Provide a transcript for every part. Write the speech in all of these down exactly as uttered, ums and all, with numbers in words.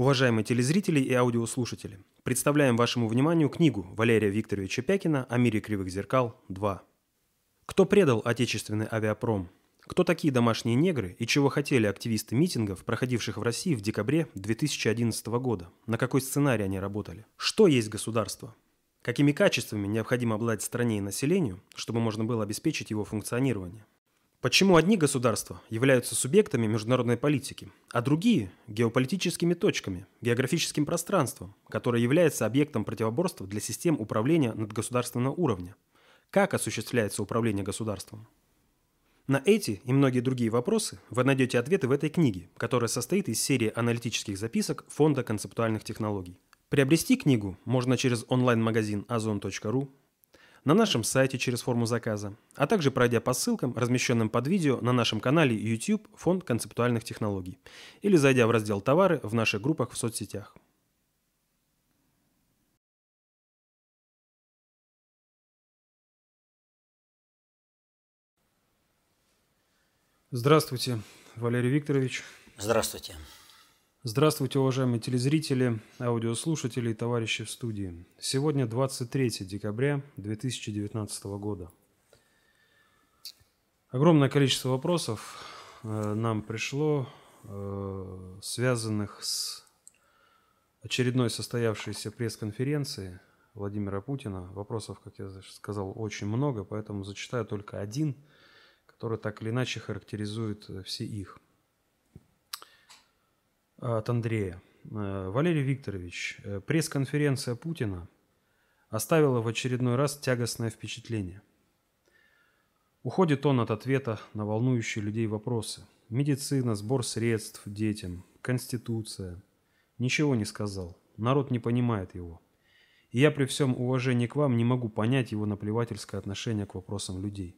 Уважаемые телезрители и аудиослушатели, представляем вашему вниманию книгу Валерия Викторовича Пякина «О мире кривых зеркал два». Кто предал отечественный авиапром? Кто такие домашние негры и чего хотели активисты митингов, проходивших в России в декабре две тысячи одиннадцатого года? На какой сценарий они работали? Что есть государство? Какими качествами необходимо обладать стране и населению, чтобы можно было обеспечить его функционирование? Почему одни государства являются субъектами международной политики, а другие – геополитическими точками, географическим пространством, которое является объектом противоборства для систем управления надгосударственного уровня? Как осуществляется управление государством? На эти и многие другие вопросы вы найдете ответы в этой книге, которая состоит из серии аналитических записок Фонда концептуальных технологий. Приобрести книгу можно через онлайн-магазин озон точка ру, на нашем сайте через форму заказа, а также пройдя по ссылкам, размещенным под видео на нашем канале YouTube «Фонд концептуальных технологий», или зайдя в раздел «Товары» в наших группах в соцсетях. Здравствуйте, Валерий Викторович. Здравствуйте. Здравствуйте, уважаемые телезрители, аудиослушатели и товарищи в студии. Сегодня двадцать третье декабря две тысячи девятнадцатого года. Огромное количество вопросов э, нам пришло, э, связанных с очередной состоявшейся пресс-конференцией Владимира Путина. Вопросов, как я сказал, очень много, поэтому зачитаю только один, который так или иначе характеризует все их. От Андрея. Валерий Викторович, пресс-конференция Путина оставила в очередной раз тягостное впечатление. Уходит он от ответа на волнующие людей вопросы. Медицина, сбор средств детям, Конституция. Ничего не сказал. Народ не понимает его. И я при всем уважении к вам не могу понять его наплевательское отношение к вопросам людей.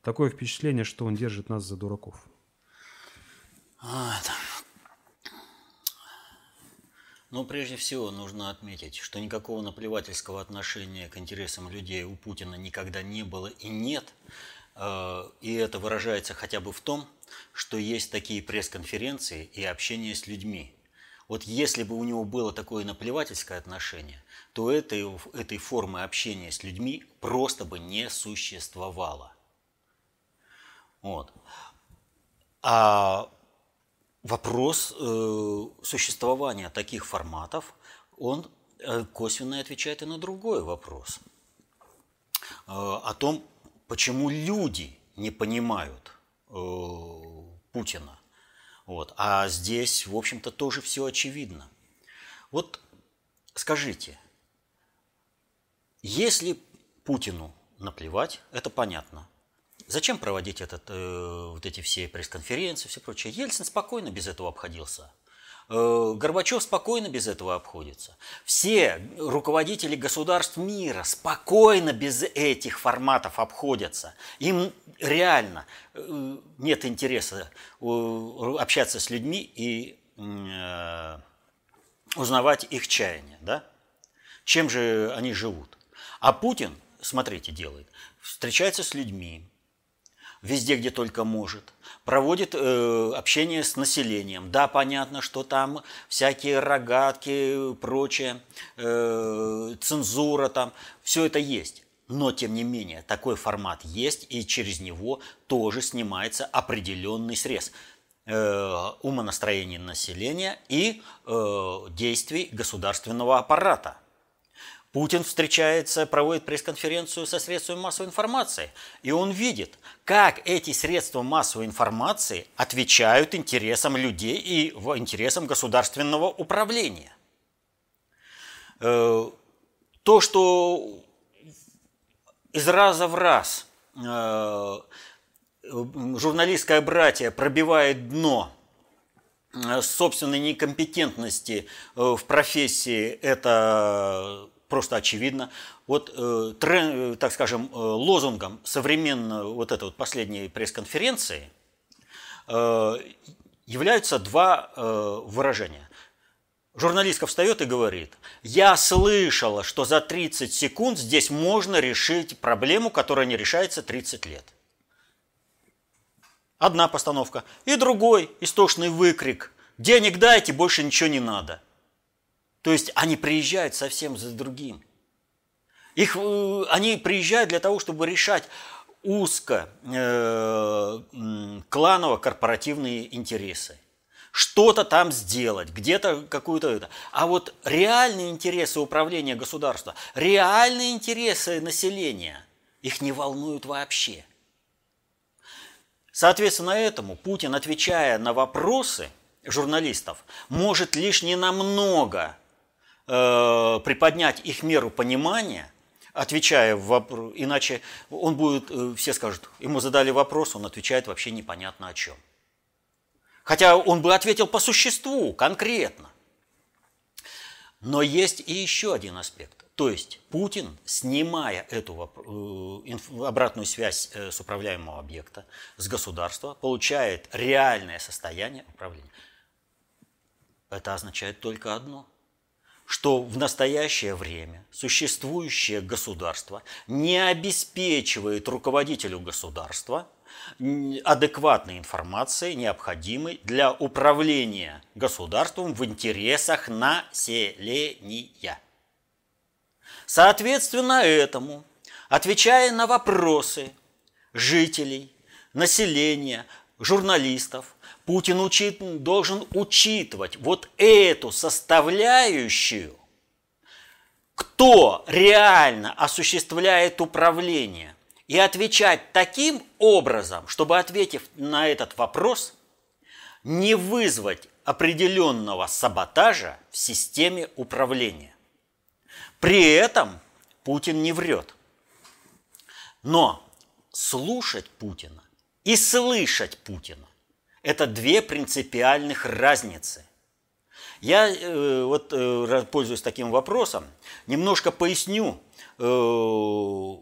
Такое впечатление, что он держит нас за дураков. Вот. Но прежде всего нужно отметить, что никакого наплевательского отношения к интересам людей у Путина никогда не было и нет. И это выражается хотя бы в том, что есть такие пресс-конференции и общение с людьми. Вот если бы у него было такое наплевательское отношение, то этой, этой формы общения с людьми просто бы не существовало. Вот. А... Вопрос э, существования таких форматов, он э, косвенно отвечает и на другой вопрос. Э, о том, почему люди не понимают э, Путина. Вот. А здесь, в общем-то, тоже все очевидно. Вот скажите, если Путину наплевать, это понятно. Зачем проводить этот, э, вот эти все пресс-конференции, все прочее? Ельцин спокойно без этого обходился. Э, Горбачев спокойно без этого обходится. Все руководители государств мира спокойно без этих форматов обходятся. Им реально э, нет интереса э, общаться с людьми и э, узнавать их чаяния. Да? Чем же они живут? А Путин, смотрите, делает. Встречается с людьми. Везде, где только может. Проводит э, общение с населением. Да, понятно, что там всякие рогатки, прочее, э, цензура там. Все это есть. Но, тем не менее, такой формат есть, и через него тоже снимается определенный срез э, умонастроения населения и э, действий государственного аппарата. Путин встречается, проводит пресс-конференцию со средствами массовой информации, и он видит, как эти средства массовой информации отвечают интересам людей и интересам государственного управления. То, что из раза в раз журналистское братье пробивает дно собственной некомпетентности в профессии, это... Просто очевидно. Вот, э, тренд, так скажем, э, лозунгом современной вот этой вот последней пресс-конференции э, являются два э, выражения. Журналистка встает и говорит: «Я слышала, что за тридцать секунд здесь можно решить проблему, которая не решается тридцать лет». Одна постановка. И другой истошный выкрик: «Денег дайте, больше ничего не надо». То есть они приезжают совсем за другим. Их, они приезжают для того, чтобы решать узко э, кланово-корпоративные интересы. Что-то там сделать, где-то какую-то это. А вот реальные интересы управления государства, реальные интересы населения, их не волнуют вообще. Соответственно, этому Путин, отвечая на вопросы журналистов, может лишь ненамного э, приподнять их меру понимания, отвечая в вопрос, иначе он будет, э, все скажут, ему задали вопрос, он отвечает вообще непонятно о чем. Хотя он бы ответил по существу, конкретно. Но есть и еще один аспект. То есть Путин, снимая эту обратную связь с управляемого объекта, с государства, получает реальное состояние управления. Это означает только одно, что в настоящее время существующее государство не обеспечивает руководителю государства адекватной информации, необходимой для управления государством в интересах населения. Соответственно этому, отвечая на вопросы жителей, населения, журналистов, Путин учит, должен учитывать вот эту составляющую, кто реально осуществляет управление, и отвечать таким образом, чтобы, ответив на этот вопрос, не вызвать определенного саботажа в системе управления. При этом Путин не врет. Но слушать Путина и слышать Путина – это две принципиальных разницы. Я э, вот, э, пользуясь таким вопросом, немножко поясню, э,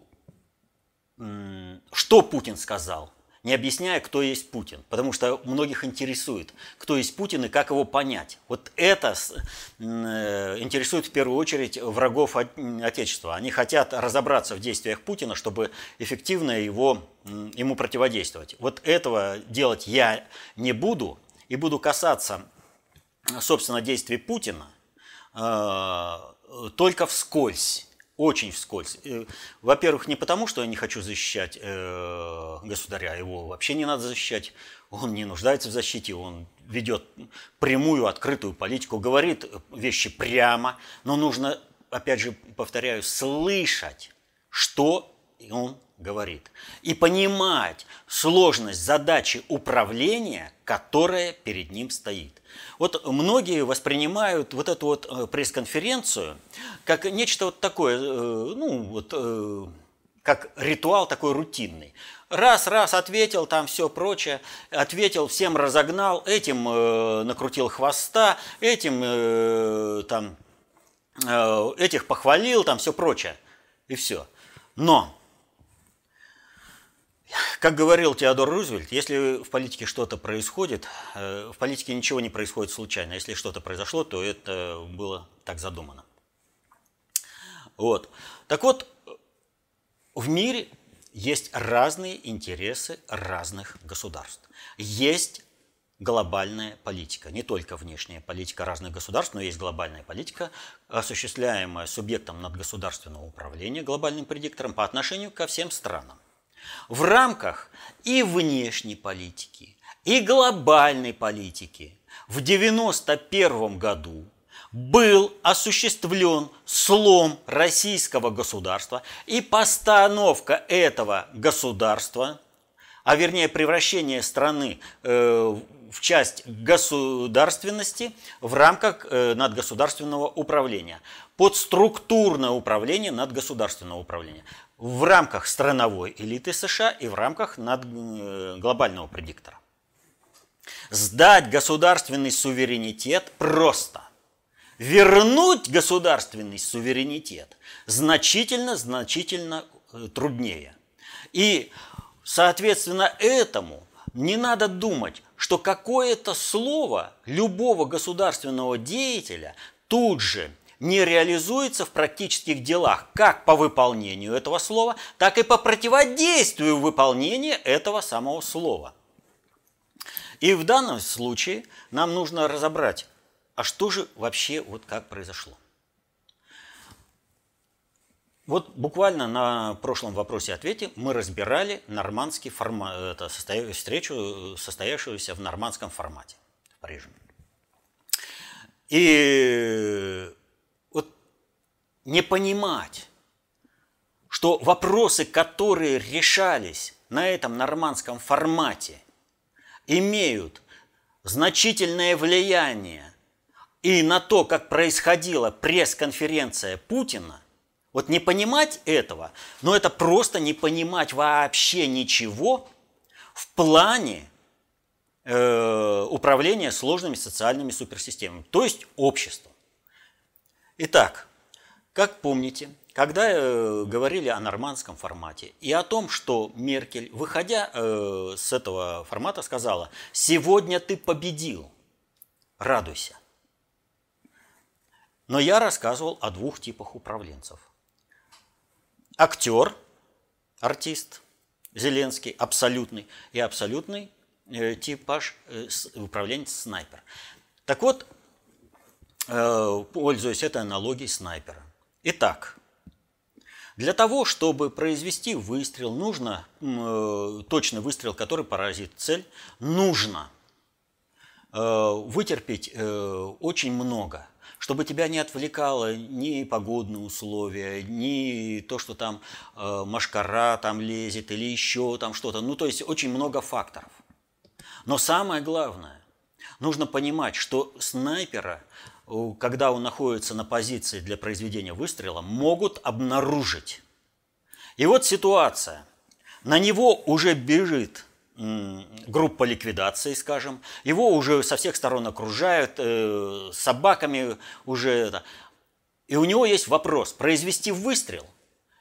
э, что Путин сказал, не объясняя, кто есть Путин. Потому что многих интересует, кто есть Путин и как его понять. Вот это интересует в первую очередь врагов Отечества. Они хотят разобраться в действиях Путина, чтобы эффективно его, ему противодействовать. Вот этого делать я не буду. И буду касаться, собственно, действий Путина только вскользь. Очень вскользь. Во-первых, не потому, что я не хочу защищать э, государя, его вообще не надо защищать, он не нуждается в защите, он ведет прямую, открытую политику, говорит вещи прямо, но нужно, опять же, повторяю, слышать, что он говорит, и понимать сложность задачи управления, которая перед ним стоит. Вот многие воспринимают вот эту вот пресс-конференцию как нечто вот такое, ну вот как ритуал такой рутинный. Раз, раз, ответил, там все прочее, ответил, всем разогнал, этим накрутил хвоста, этим там, этих похвалил, там все прочее, и все. Но, как говорил Теодор Рузвельт, если в политике что-то происходит, в политике ничего не происходит случайно. Если что-то произошло, то это было так задумано. Вот. Так вот, в мире есть разные интересы разных государств. Есть глобальная политика, не только внешняя политика разных государств, но есть глобальная политика, осуществляемая субъектом надгосударственного управления, глобальным предиктором по отношению ко всем странам. В рамках и внешней политики, и глобальной политики в девяносто первом году был осуществлен слом российского государства и постановка этого государства, а вернее превращение страны в часть государственности в рамках надгосударственного управления, под структурное управление надгосударственного управления. В рамках страновой элиты США и в рамках над... глобального предиктора. Сдать государственный суверенитет просто. Вернуть государственный суверенитет значительно-значительно труднее. И, соответственно, этому не надо думать, что какое-то слово любого государственного деятеля тут же не реализуется в практических делах как по выполнению этого слова, так и по противодействию выполнению этого самого слова. И в данном случае нам нужно разобрать А что же вообще вот как произошло? Вот буквально на прошлом вопросе-ответе мы разбирали нормандский формат, это состоя... встречу, состоявшуюся в нормандском формате в Париже. И вот не понимать, что вопросы, которые решались на этом нормандском формате, имеют значительное влияние и на то, как происходила пресс-конференция Путина, вот не понимать этого, но это просто не понимать вообще ничего в плане э, управления сложными социальными суперсистемами, то есть обществом. Итак, как помните, когда э, говорили о нормандском формате и о том, что Меркель, выходя э, с этого формата, сказала: «Сегодня ты победил, радуйся». Но я рассказывал о двух типах управленцев. Актер, артист Зеленский, абсолютный, и абсолютный э, типаж э, управленец-снайпер. Так вот, э, пользуясь этой аналогией снайпера. Итак, для того, чтобы произвести выстрел, нужно, э, точный выстрел, который поразит цель, нужно э, вытерпеть э, очень много, чтобы тебя не отвлекало ни погодные условия, ни то, что там э, мошкара там лезет или еще там что-то. Ну, то есть очень много факторов. Но самое главное, нужно понимать, что снайпера, когда он находится на позиции для произведения выстрела, могут обнаружить. И вот ситуация. На него уже бежит группа ликвидации, скажем, его уже со всех сторон окружают, э, собаками уже это. И у него есть вопрос: произвести выстрел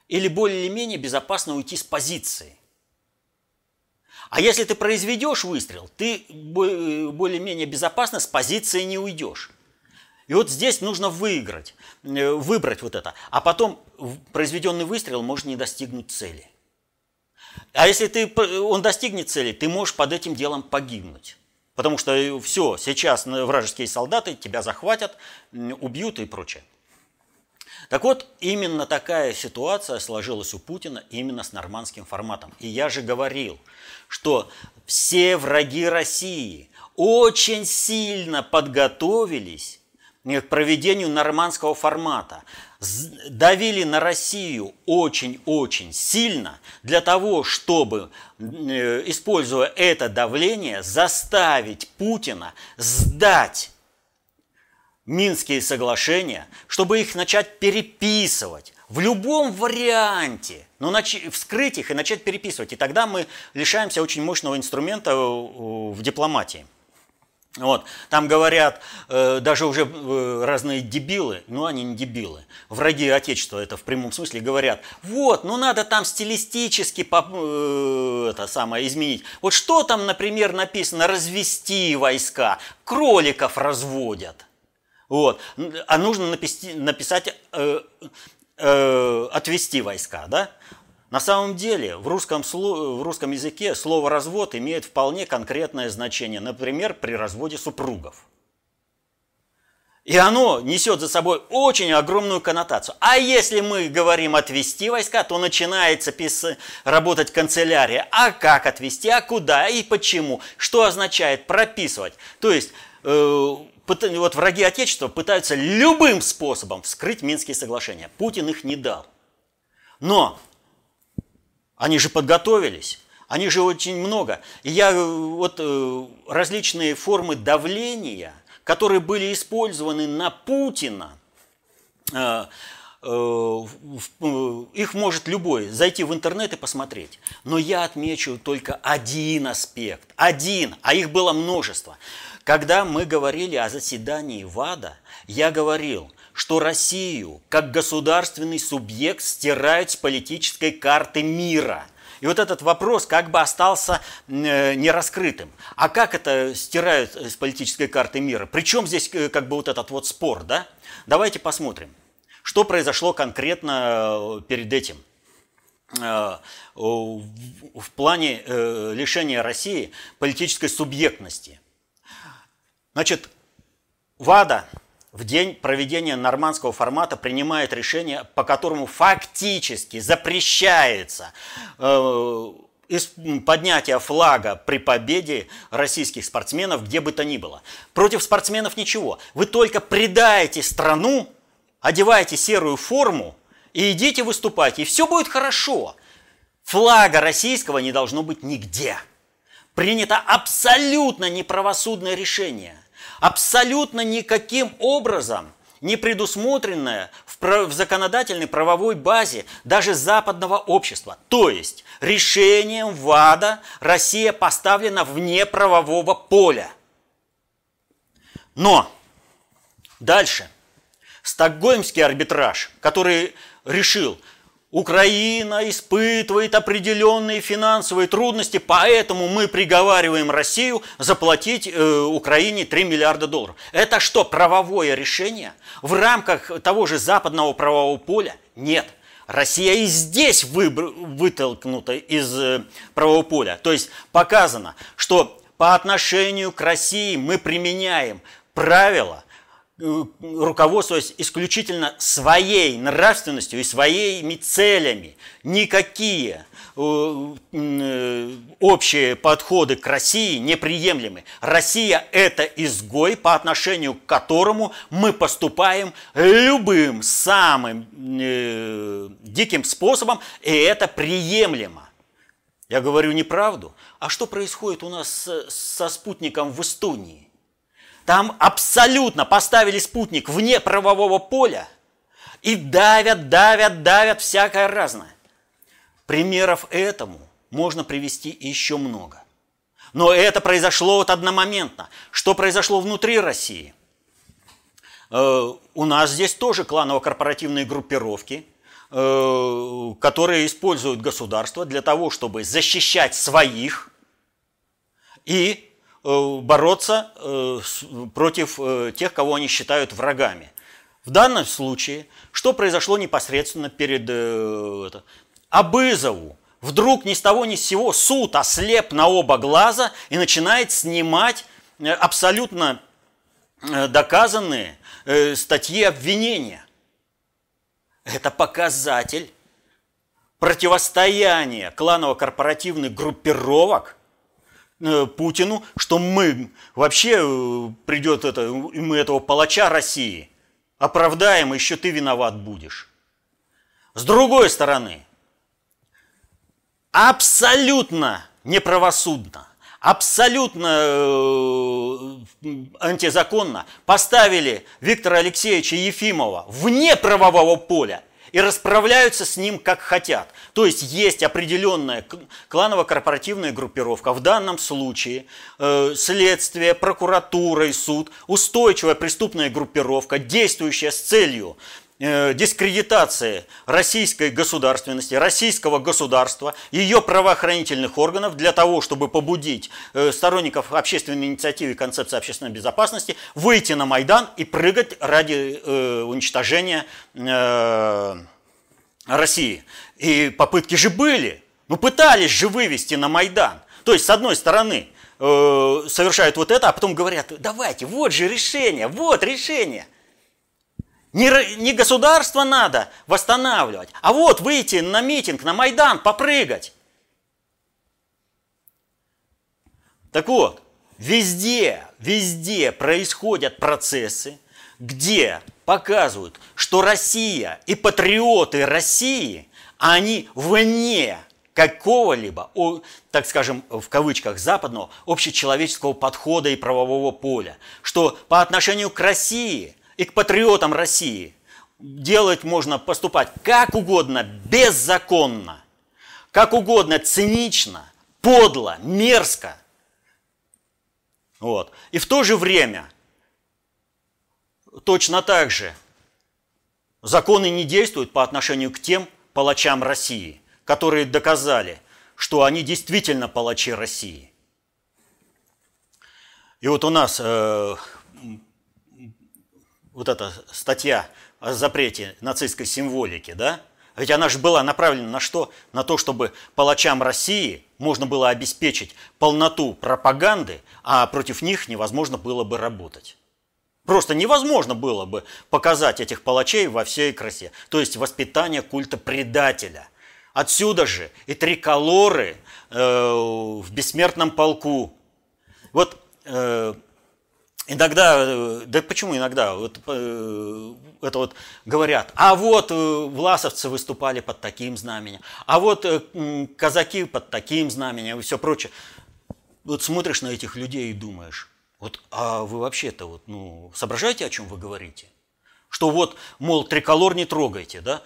или более-менее безопасно уйти с позиции? А если ты произведешь выстрел, ты более-менее безопасно с позиции не уйдешь. И вот здесь нужно выиграть, э, выбрать вот это. А потом произведенный выстрел может не достигнуть цели. А если ты, он достигнет цели, ты можешь под этим делом погибнуть. Потому что все, сейчас вражеские солдаты тебя захватят, убьют и прочее. Так вот, именно такая ситуация сложилась у Путина именно с нормандским форматом. И я же говорил, что все враги России очень сильно подготовились к проведению нормандского формата. Давили на Россию очень-очень сильно для того, чтобы, используя это давление, заставить Путина сдать Минские соглашения, чтобы их начать переписывать в любом варианте, но нач... вскрыть их и начать переписывать. И тогда мы лишаемся очень мощного инструмента в дипломатии. Вот. Там говорят э, даже уже э, разные дебилы, но они не дебилы, враги Отечества, это в прямом смысле, говорят: вот, ну надо там стилистически поп... э, это самое, изменить. Вот что там, например, написано: развести войска, кроликов разводят. Вот. А нужно написать, написать э, э, отвести войска, да? На самом деле в русском, в русском языке слово «развод» имеет вполне конкретное значение, например, при разводе супругов. И оно несет за собой очень огромную коннотацию. А если мы говорим «отвести войска», то начинается пис... работать канцелярия. А как отвести, а куда и почему, что означает «прописывать». То есть э, вот враги Отечества пытаются любым способом вскрыть Минские соглашения. Путин их не дал. Но они же подготовились, они же очень много. И я вот различные формы давления, которые были использованы на Путина, их может любой зайти в интернет и посмотреть. Но я отмечу только один аспект, один, а их было множество. Когда мы говорили о заседании ВАДА, я говорил, что Россию как государственный субъект стирают с политической карты мира. И вот этот вопрос как бы остался нераскрытым. А как это стирают с политической карты мира? Причем здесь как бы вот этот вот спор, да? Давайте посмотрим, что произошло конкретно перед этим в плане лишения России политической субъектности. Значит, ВАДА в день проведения нормандского формата принимает решение, по которому фактически запрещается э, из, поднятие флага при победе российских спортсменов где бы то ни было. Против спортсменов ничего. Вы только предаете страну, одеваете серую форму и идите выступать, и все будет хорошо. Флага российского не должно быть нигде. Принято абсолютно неправосудное решение. Абсолютно никаким образом не предусмотренное в законодательной правовой базе даже западного общества. То есть решением ВАДА Россия поставлена вне правового поля. Но дальше. Стокгольмский арбитраж, который решил, Украина испытывает определенные финансовые трудности, поэтому мы приговариваем Россию заплатить э, Украине три миллиарда долларов. Это что, правовое решение? В рамках того же западного правового поля? Нет. Россия и здесь выбр- вытолкнута из э, правового поля. То есть показано, что по отношению к России мы применяем правила, руководствуясь исключительно своей нравственностью и своими целями. Никакие общие подходы к России неприемлемы. Россия – это изгой, по отношению к которому мы поступаем любым самым э, диким способом, и это приемлемо. Я говорю неправду. А что происходит у нас со, со спутником в Эстонии? Там абсолютно поставили спутник вне правового поля и давят, давят, давят всякое разное. Примеров этому можно привести еще много. Но это произошло вот одномоментно. Что произошло внутри России? Э, у нас здесь тоже кланово-корпоративные группировки, э, которые используют государство для того, чтобы защищать своих и бороться против тех, кого они считают врагами. В данном случае, что произошло непосредственно перед это, Абызову? Вдруг ни с того ни с сего суд ослеп на оба глаза и начинает снимать абсолютно доказанные статьи обвинения. Это показатель противостояния кланово-корпоративных группировок Путину, что мы вообще придет это, мы этого палача России оправдаем, еще ты виноват будешь. С другой стороны, абсолютно неправосудно, абсолютно антизаконно поставили Виктора Алексеевича Ефимова вне правового поля и расправляются с ним как хотят. То есть есть определенная кланово-корпоративная группировка. В данном случае э, следствие, прокуратура и суд, устойчивая преступная группировка, действующая с целью э, дискредитации российской государственности, российского государства, ее правоохранительных органов для того, чтобы побудить э, сторонников общественной инициативы и концепции общественной безопасности выйти на Майдан и прыгать ради э, уничтожения э, России. И попытки же были, ну пытались же вывести на Майдан. То есть, с одной стороны, э, совершают вот это, а потом говорят, давайте, вот же решение, вот решение. Не, не государство надо восстанавливать, а вот выйти на митинг, на Майдан, попрыгать. Так вот, везде, везде происходят процессы, где показывают, что Россия и патриоты России, они вне какого-либо, так скажем, в кавычках, западного, общечеловеческого подхода и правового поля. Что по отношению к России и к патриотам России делать можно поступать как угодно, беззаконно, как угодно, цинично, подло, мерзко. Вот. И в то же время точно так же законы не действуют по отношению к тем палачам России, которые доказали, что они действительно палачи России. И вот у нас э, вот эта статья о запрете нацистской символики, да? Ведь она же была направлена на что? На то, чтобы палачам России можно было обеспечить полноту пропаганды, а против них невозможно было бы работать. Просто невозможно было бы показать этих палачей во всей красе. То есть воспитание культа предателя. Отсюда же и триколоры э, в бессмертном полку. Вот э, иногда, да почему иногда, вот, э, это вот говорят, а вот э, власовцы выступали под таким знаменем, а вот э, казаки под таким знаменем и все прочее. Вот смотришь на этих людей и думаешь, вот, а вы вообще-то вот, ну, соображаете, о чем вы говорите? Что вот, мол, триколор не трогайте, да?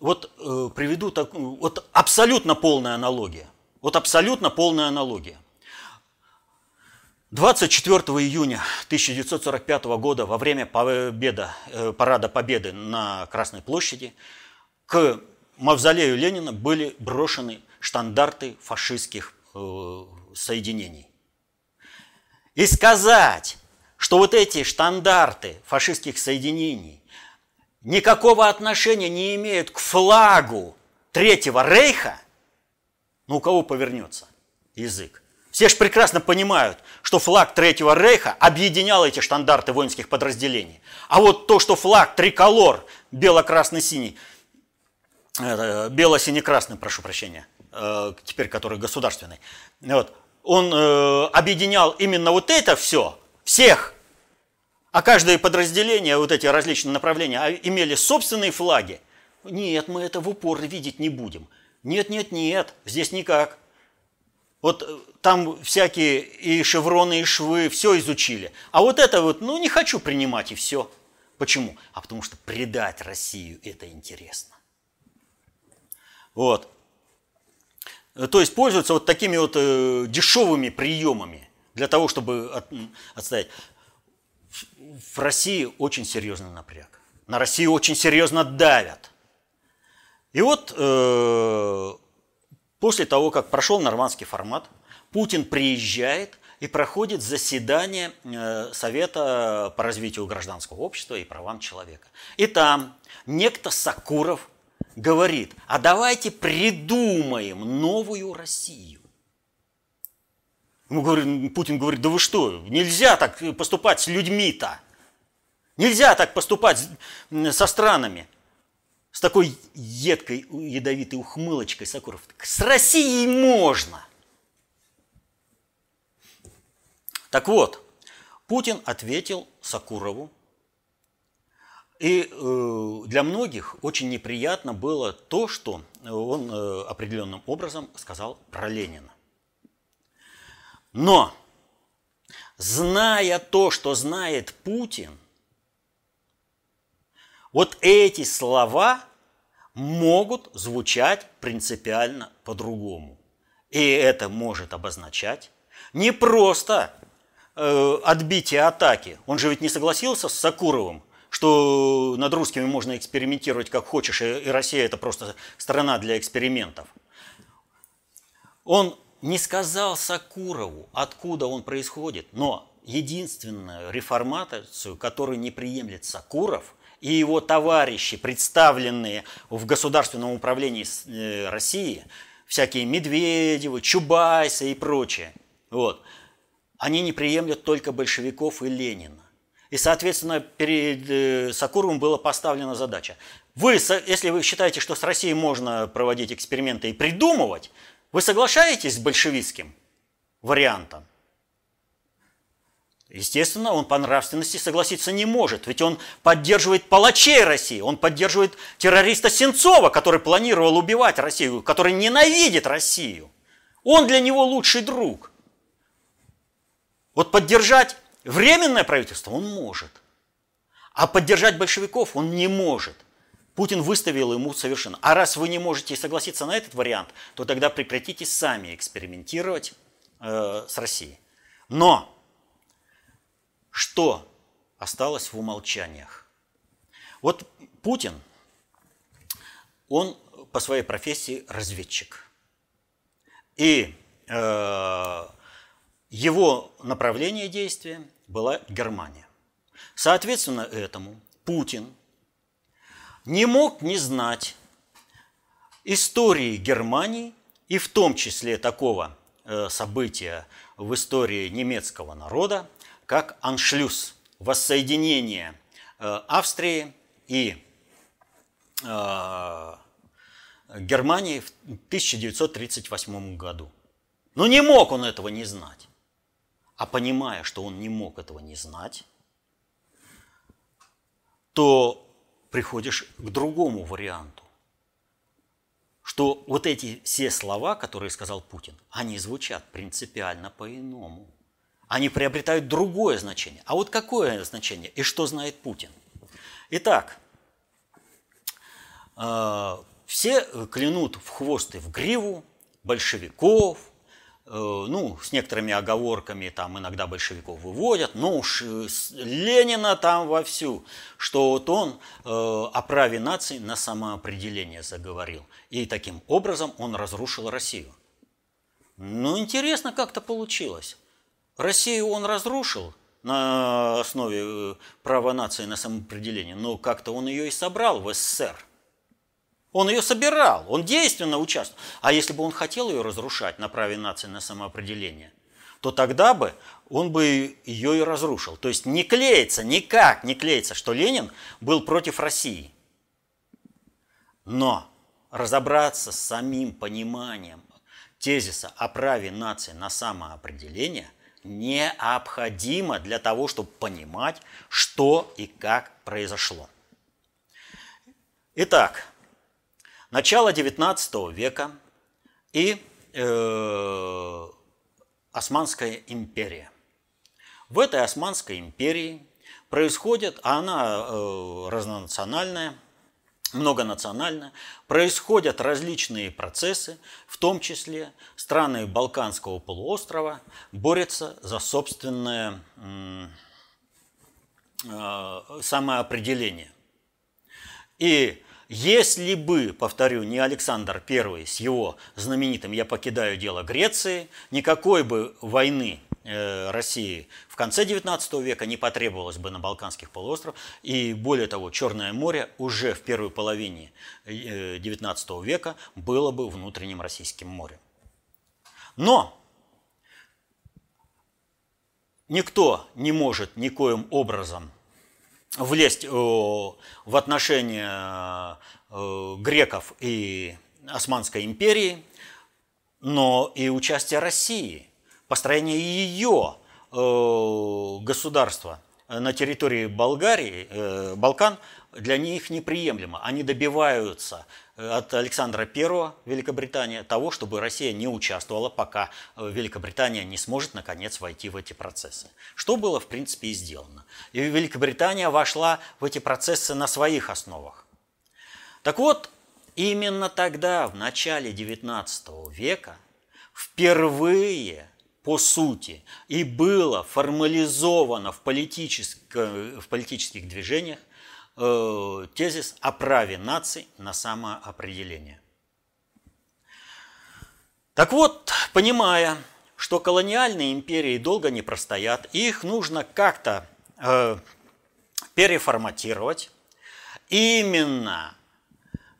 Вот э, приведу такую, вот абсолютно полная аналогия. Вот абсолютно полная аналогия. двадцать четвёртого июня тысяча девятьсот сорок пятого года во время победа, э, парада Победы на Красной площади к мавзолею Ленина были брошены штандарты фашистских э, соединений. И сказать, что вот эти штандарты фашистских соединений никакого отношения не имеют к флагу Третьего Рейха, ну у кого повернется язык? Все же прекрасно понимают, что флаг Третьего Рейха объединял эти штандарты воинских подразделений. А вот то, что флаг триколор бело-красно-синий, бело-синий-красный, прошу прощения, теперь который государственный, вот, он э, объединял именно вот это все, всех. А каждое подразделение, вот эти различные направления, имели собственные флаги. Нет, мы это в упор видеть не будем. Нет, нет, нет, здесь никак. Вот там всякие и шевроны, и швы, все изучили. А вот это вот, ну не хочу принимать и все. Почему? А потому что предать Россию это интересно. Вот. То есть пользуются вот такими вот э, дешевыми приемами для того, чтобы от, отстоять. В России очень серьезный напряг. На Россию очень серьезно давят. И вот э, после того, как прошел нормандский формат, Путин приезжает и проходит заседание э, Совета по развитию гражданского общества и правам человека. И там некто Сокуров говорит, а давайте придумаем новую Россию. Ему говорит, Путин говорит, да вы что, нельзя так поступать с людьми-то. Нельзя так поступать со странами. С такой едкой, ядовитой ухмылочкой Сокуров. С Россией можно. Так вот, Путин ответил Сокурову. И для многих очень неприятно было то, что он определенным образом сказал про Ленина. Но, зная то, что знает Путин, вот эти слова могут звучать принципиально по-другому. И это может обозначать не просто отбитие атаки. Он же ведь не согласился с Сокуровым, что над русскими можно экспериментировать как хочешь, и Россия – это просто страна для экспериментов. Он не сказал Сокурову, откуда он происходит, но единственную реформацию, которую не приемлет Сокуров, и его товарищи, представленные в Государственном управлении России, всякие Медведевы, Чубайсы и прочее, вот, они не приемлют только большевиков и Ленина. И, соответственно, перед Сокуровым была поставлена задача. Вы, если вы считаете, что с Россией можно проводить эксперименты и придумывать, вы соглашаетесь с большевистским вариантом? Естественно, он по нравственности согласиться не может, ведь он поддерживает палачей России, он поддерживает террориста Сенцова, который планировал убивать Россию, который ненавидит Россию. Он для него лучший друг. Вот поддержать временное правительство он может, а поддержать большевиков он не может. Путин выставил ему совершенно. А раз вы не можете согласиться на этот вариант, то тогда прекратите сами экспериментировать э, с Россией. Но что осталось в умолчаниях? Вот Путин, он по своей профессии разведчик. И э, его направление действия была Германия. Соответственно, этому Путин не мог не знать истории Германии, и в том числе такого события в истории немецкого народа, как аншлюс, воссоединение Австрии и Германии в тысяча девятьсот тридцать восьмом году. Но не мог он этого не знать. А понимая, что он не мог этого не знать, то приходишь к другому варианту, что вот эти все слова, которые сказал Путин, они звучат принципиально по-иному. Они приобретают другое значение. А вот какое значение и что знает Путин? Итак, все клянут в хвост и в гриву большевиков, ну, с некоторыми оговорками, там иногда большевиков выводят, но уж Ленина там вовсю, что вот он о праве нации на самоопределение заговорил. И таким образом он разрушил Россию. Ну, интересно, как-то получилось. Россию он разрушил на основе права нации на самоопределение, но как-то он ее и собрал в СССР. Он ее собирал, он действенно участвовал. А если бы он хотел ее разрушать на праве нации на самоопределение, то тогда бы он бы ее и разрушил. То есть не клеится, никак не клеится, что Ленин был против России. Но разобраться с самим пониманием тезиса о праве нации на самоопределение необходимо для того, чтобы понимать, что и как произошло. Итак, начало девятнадцатого века и э, Османская империя. В этой Османской империи происходит, а она э, разнонациональная, многонациональная, происходят различные процессы, в том числе страны Балканского полуострова борются за собственное э, э, самоопределение. И если бы, повторю, не Александр Первый с его знаменитым «Я покидаю дело Греции», никакой бы войны э, России в конце девятнадцатого века не потребовалось бы на Балканских полуостровах. И более того, Черное море уже в первой половине э, девятнадцатого века было бы внутренним российским морем. Но никто не может никоим образом влезть в отношения греков и Османской империи, но и участие России, построение ее государства на территории Болгарии, Балкан, для них неприемлемо. Они добиваются от Александра Первого Великобритания того, чтобы Россия не участвовала, пока Великобритания не сможет наконец войти в эти процессы. Что было, в принципе, и сделано. И Великобритания вошла в эти процессы на своих основах. Так вот, именно тогда, в начале девятнадцатого века, впервые, по сути, и было формализовано в, политическом, в политических движениях тезис о праве наций на самоопределение. Так вот, понимая, что колониальные империи долго не простоят, их нужно как-то э, переформатировать, именно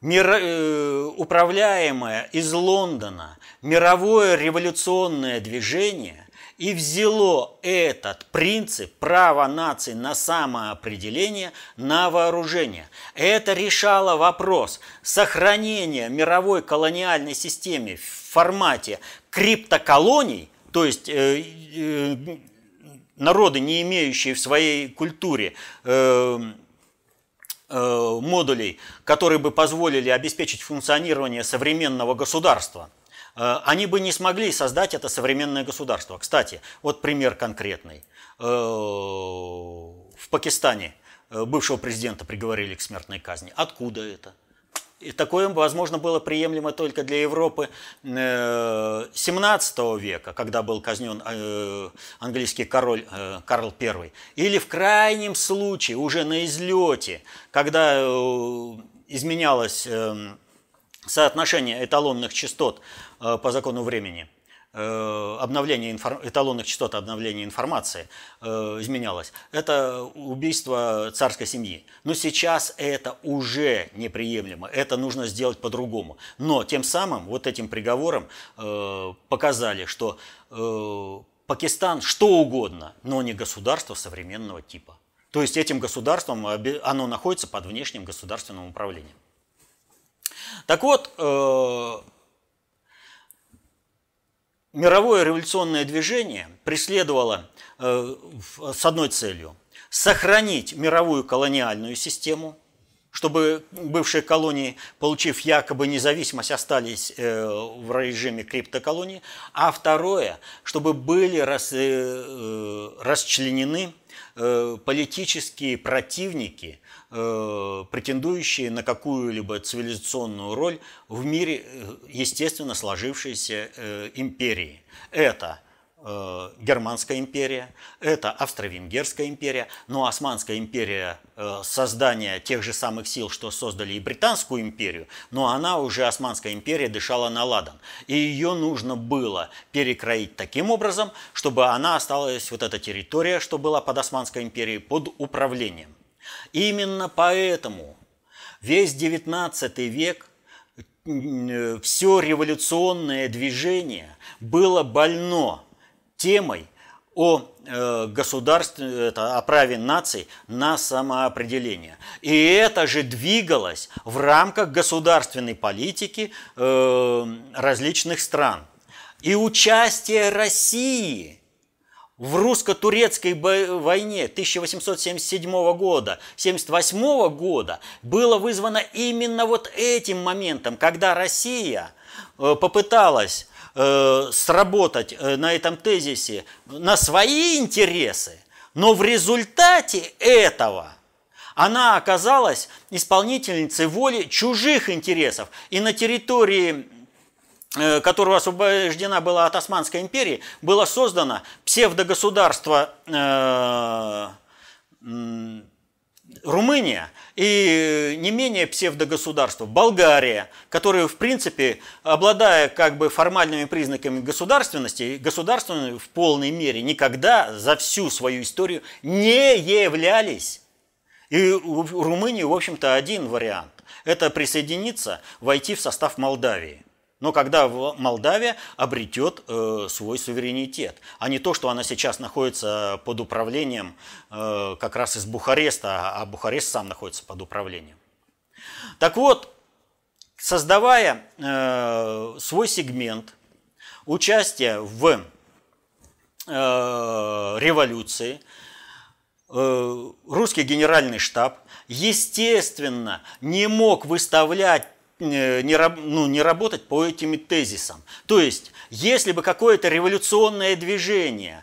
мир, э, управляемое из Лондона мировое революционное движение и взяло этот принцип права нации на самоопределение на вооружение. Это решало вопрос сохранения мировой колониальной системы в формате криптоколоний, то есть э, э, народы, не имеющие в своей культуре э, э, модулей, которые бы позволили обеспечить функционирование современного государства. Они бы не смогли создать это современное государство. Кстати, вот пример конкретный. В Пакистане бывшего президента приговорили к смертной казни. Откуда это? И такое, возможно, было приемлемо только для Европы семнадцатого века, когда был казнен английский король Карл Первый. Или в крайнем случае, уже на излете, когда изменялось соотношение эталонных частот по закону времени, обновление эталонных частот, обновление информации изменялось. Это убийство царской семьи. Но сейчас это уже неприемлемо. Это нужно сделать по-другому. Но тем самым вот этим приговором показали, что Пакистан что угодно, но не государство современного типа. То есть этим государством, оно находится под внешним государственным управлением. Так вот, мировое революционное движение преследовало с одной целью – сохранить мировую колониальную систему, чтобы бывшие колонии, получив якобы независимость, остались в режиме криптоколонии, а второе, чтобы были расчленены политические противники, претендующие на какую-либо цивилизационную роль в мире естественно сложившейся империи. Это Германская империя, это Австро-Венгерская империя, но Османская империя, создание тех же самых сил, что создали и Британскую империю, но она уже, Османская империя, дышала на ладан. И ее нужно было перекроить таким образом, чтобы она осталась, вот эта территория, что была под Османской империей, под управлением. Именно поэтому весь девятнадцатый век все революционное движение было больно темой о государстве, о праве наций на самоопределение. И это же двигалось в рамках государственной политики различных стран. И участие России в русско-турецкой войне тысяча восемьсот семьдесят седьмого года, семьдесят восьмого года было вызвано именно вот этим моментом, когда Россия попыталась сработать на этом тезисе на свои интересы, но в результате этого она оказалась исполнительницей воли чужих интересов. И на территории, которая освобождена была от Османской империи, было создано псевдогосударство Румыния и не менее псевдогосударство Болгария, которые, в принципе, обладая как бы формальными признаками государственности, государственными в полной мере никогда за всю свою историю не являлись. И у Румынии, в общем-то, один вариант – это присоединиться, войти в состав Молдавии. Но когда Молдавия обретет э, свой суверенитет, а не то, что она сейчас находится под управлением э, как раз из Бухареста, а Бухарест сам находится под управлением. Так вот, создавая э, свой сегмент участия в э, революции, э, русский генеральный штаб, естественно, не мог выставлять Не, ну, не работать по этим тезисам. То есть, если бы какое-то революционное движение э,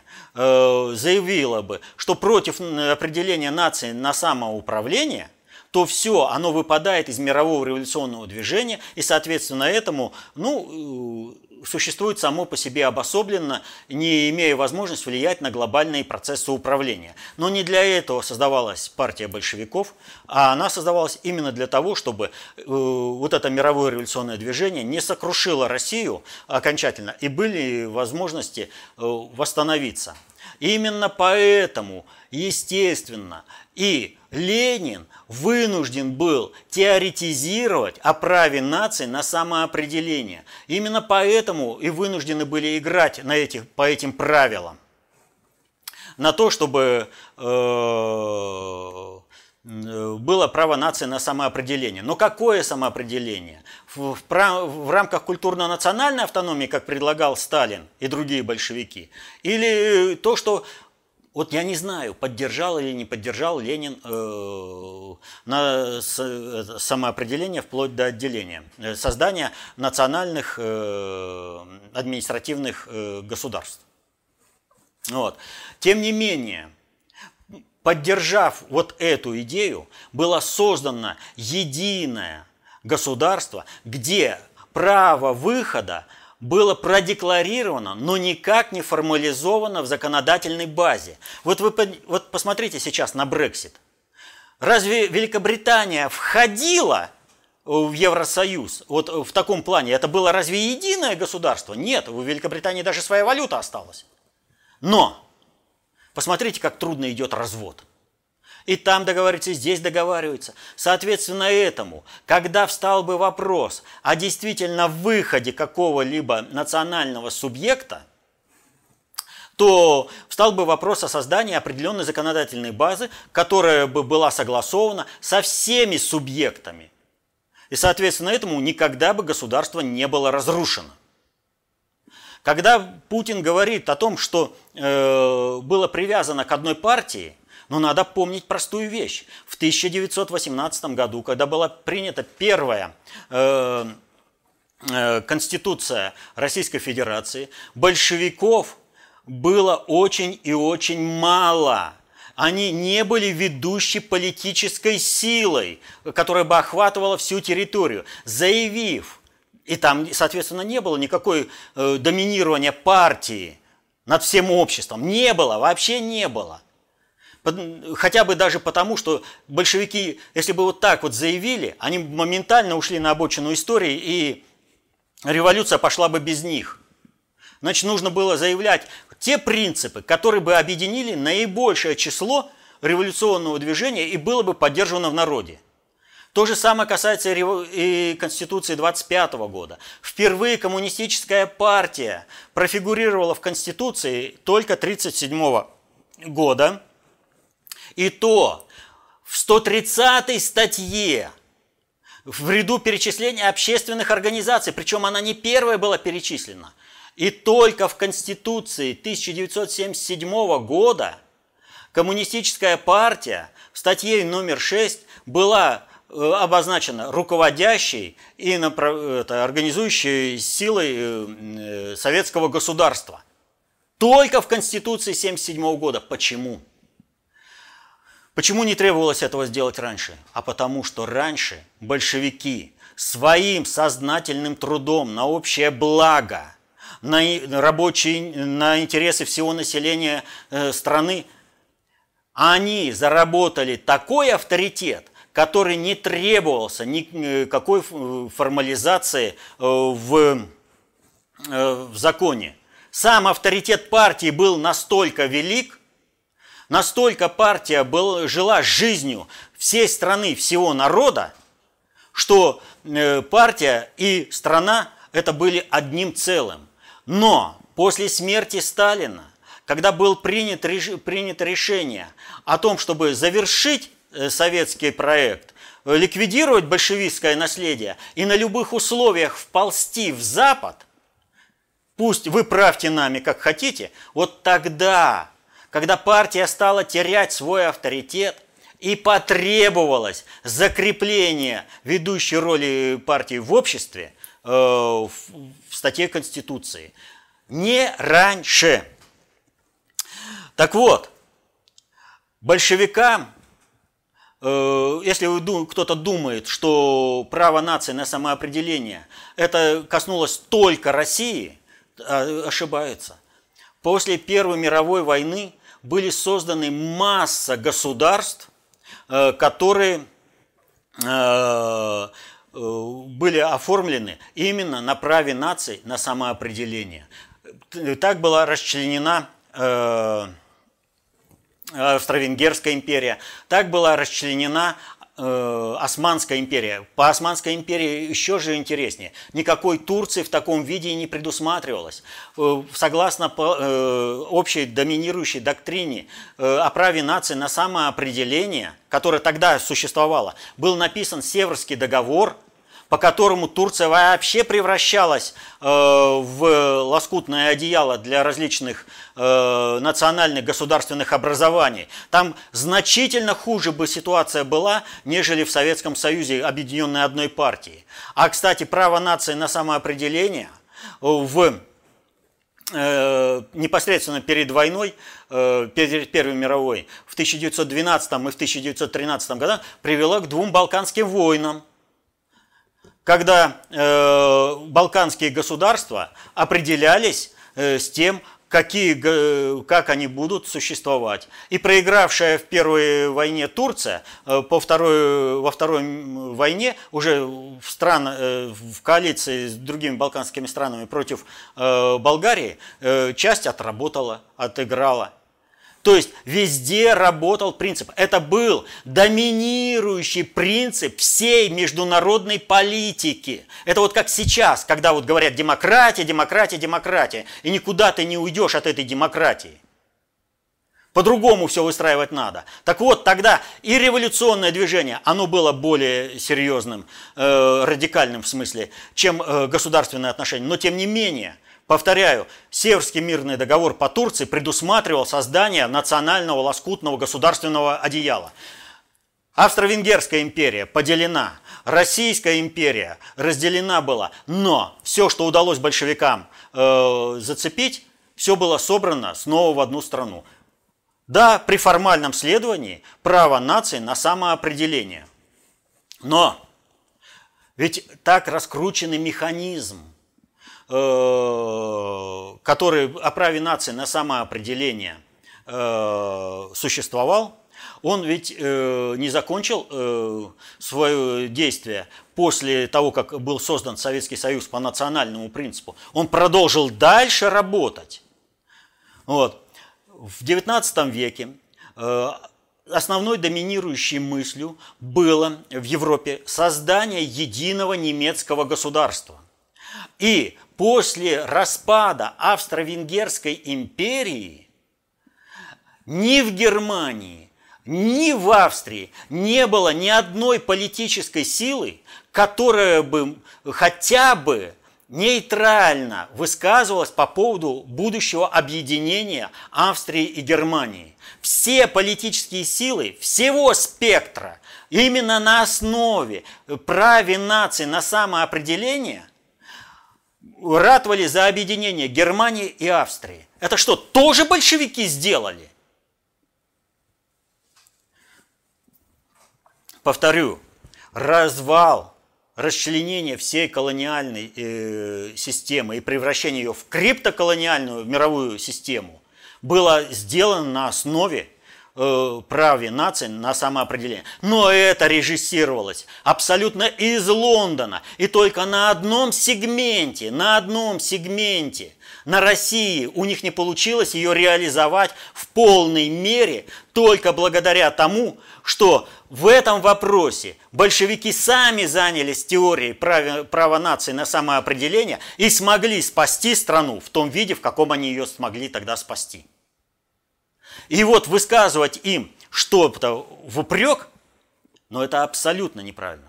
заявило бы, что против определения нации на самоуправление, то все, оно выпадает из мирового революционного движения, и, соответственно, этому ну, э, существует само по себе обособленно, не имея возможности влиять на глобальные процессы управления. Но не для этого создавалась партия большевиков, а она создавалась именно для того, чтобы э, вот это мировое революционное движение не сокрушило Россию окончательно, и были возможности э, восстановиться. И именно поэтому, естественно, и Ленин вынужден был теоретизировать о праве нации на самоопределение. Именно поэтому и вынуждены были играть на этих, по этим правилам. На то, чтобы э, было право нации на самоопределение. Но какое самоопределение? В, в, в рамках культурно-национальной автономии, как предлагал Сталин и другие большевики? Или то, что... Вот я не знаю, поддержал или не поддержал Ленин э, на с, самоопределение вплоть до отделения, создания национальных э, административных э, государств. Вот. Тем не менее, поддержав вот эту идею, было создано единое государство, где право выхода было продекларировано, но никак не формализовано в законодательной базе. Вот вы вот посмотрите сейчас на Брексит. Разве Великобритания входила в Евросоюз вот в таком плане? Это было разве единое государство? Нет, у Великобритании даже своя валюта осталась. Но посмотрите, как трудно идет развод. И там договариваются, и здесь договариваются. Соответственно, этому, когда встал бы вопрос о действительно выходе какого-либо национального субъекта, то встал бы вопрос о создании определенной законодательной базы, которая бы была согласована со всеми субъектами. И, соответственно, этому никогда бы государство не было разрушено. Когда Путин говорит о том, что э, было привязано к одной партии, но надо помнить простую вещь. В тысяча девятьсот восемнадцатом году, когда была принята первая э, э, Конституция Российской Федерации, большевиков было очень и очень мало. Они не были ведущей политической силой, которая бы охватывала всю территорию, заявив, и там, соответственно, не было никакой э, доминирования партии над всем обществом. Не было, вообще не было. Хотя бы даже потому, что большевики, если бы вот так вот заявили, они моментально ушли на обочину истории, и революция пошла бы без них. Значит, нужно было заявлять те принципы, которые бы объединили наибольшее число революционного движения и было бы поддержано в народе. То же самое касается и Конституции двадцать пятого года. Впервые коммунистическая партия профигурировала в Конституции только тридцать седьмого года. И то в сто тридцатой статье в ряду перечисления общественных организаций, причем она не первая была перечислена, и только в Конституции тысяча девятьсот семьдесят седьмого года коммунистическая партия в статье номер шесть была обозначена руководящей и организующей силой советского государства. Только в Конституции тысяча девятьсот семьдесят седьмого года. Почему? Почему не требовалось этого сделать раньше? А потому что раньше большевики своим сознательным трудом на общее благо, на рабочие, на интересы всего населения страны, они заработали такой авторитет, который не требовался никакой формализации в, в законе. Сам авторитет партии был настолько велик, настолько партия была, жила жизнью всей страны, всего народа, что партия и страна это были одним целым. Но после смерти Сталина, когда было принято решение о том, чтобы завершить советский проект, ликвидировать большевистское наследие и на любых условиях вползти в Запад, пусть вы правьте нами как хотите, вот тогда, когда партия стала терять свой авторитет и потребовалось закрепление ведущей роли партии в обществе, в статье Конституции. Не раньше. Так вот, большевикам, если кто-то думает, что право нации на самоопределение это коснулось только России, ошибается. После Первой мировой войны были созданы масса государств, которые были оформлены именно на праве наций на самоопределение. Так была расчленена Австро-Венгерская империя, так была расчленена Османская империя. По Османской империи еще же интереснее. Никакой Турции в таком виде и не предусматривалось. Согласно общей доминирующей доктрине о праве нации на самоопределение, которое тогда существовало, был написан Северский договор, по которому Турция вообще превращалась в лоскутное одеяло для различных национальных государственных образований. Там значительно хуже бы ситуация была, нежели в Советском Союзе, объединенной одной партией. А, кстати, право нации на самоопределение в, непосредственно перед войной, перед Первой мировой, в тысяча девятьсот двенадцатом и в тысяча девятьсот тринадцатом годах привело к двум Балканским войнам, когда э, балканские государства определялись э, с тем, какие, э, как они будут существовать. И проигравшая в первой войне Турция э, по второй, во второй войне уже в, стран, э, в коалиции с другими балканскими странами против э, Болгарии э, часть отработала, отыграла. То есть везде работал принцип. Это был доминирующий принцип всей международной политики. Это вот как сейчас, когда вот говорят демократия, демократия, демократия. И никуда ты не уйдешь от этой демократии. По-другому все выстраивать надо. Так вот, тогда и революционное движение, оно было более серьезным, э, радикальным в смысле, чем э, государственные отношения. Но тем не менее, повторяю, Северский мирный договор по Турции предусматривал создание национального лоскутного государственного одеяла. Австро-Венгерская империя поделена, Российская империя разделена была, но все, что удалось большевикам э, зацепить, все было собрано снова в одну страну. Да, при формальном следовании право нации на самоопределение. Но ведь так раскрученный механизм, который о праве нации на самоопределение существовал, он ведь не закончил свое действие после того, как был создан Советский Союз по национальному принципу. Он продолжил дальше работать. Вот. В девятнадцатом веке основной доминирующей мыслью было в Европе создание единого немецкого государства. И после распада Австро-Венгерской империи ни в Германии, ни в Австрии не было ни одной политической силы, которая бы хотя бы нейтрально высказывалась по поводу будущего объединения Австрии и Германии. Все политические силы всего спектра именно на основе права нации на самоопределение ратовали за объединение Германии и Австрии. Это что, тоже большевики сделали? Повторю, развал, расчленение всей колониальной э, системы и превращение ее в криптоколониальную в мировую систему было сделано на основе э, права нации на самоопределение. Но это режиссировалось абсолютно из Лондона. И только на одном сегменте, на одном сегменте, на России у них не получилось ее реализовать в полной мере только благодаря тому, что в этом вопросе большевики сами занялись теорией права, права нации на самоопределение и смогли спасти страну в том виде, в каком они ее смогли тогда спасти. И вот высказывать им что-то в упрек, но это абсолютно неправильно.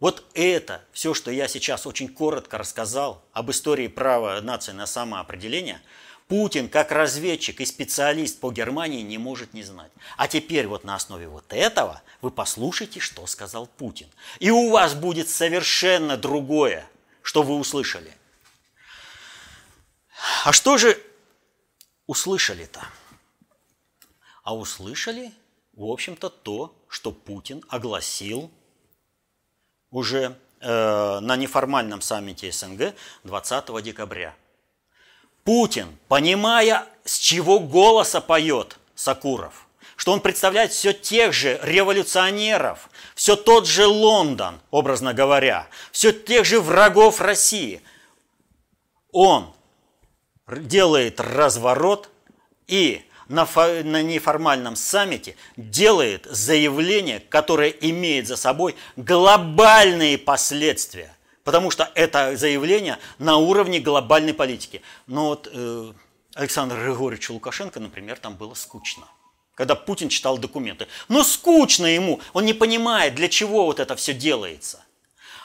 Вот это все, что я сейчас очень коротко рассказал об истории права нации на самоопределение, Путин, как разведчик и специалист по Германии, не может не знать. А теперь вот на основе вот этого вы послушайте, что сказал Путин. И у вас будет совершенно другое, что вы услышали. А что же услышали-то? А услышали, в общем-то, то, что Путин огласил уже э, на неформальном саммите СНГ двадцатого декабря. Путин, понимая, с чего голоса поет Сокуров, что он представляет все тех же революционеров, все тот же Лондон, образно говоря, все тех же врагов России, он делает разворот и на, фо- на неформальном саммите делает заявление, которое имеет за собой глобальные последствия. Потому что это заявление на уровне глобальной политики. Но вот э, Александру Григорьевичу Лукашенко, например, там было скучно, когда Путин читал документы. Но скучно ему, он не понимает, для чего вот это все делается.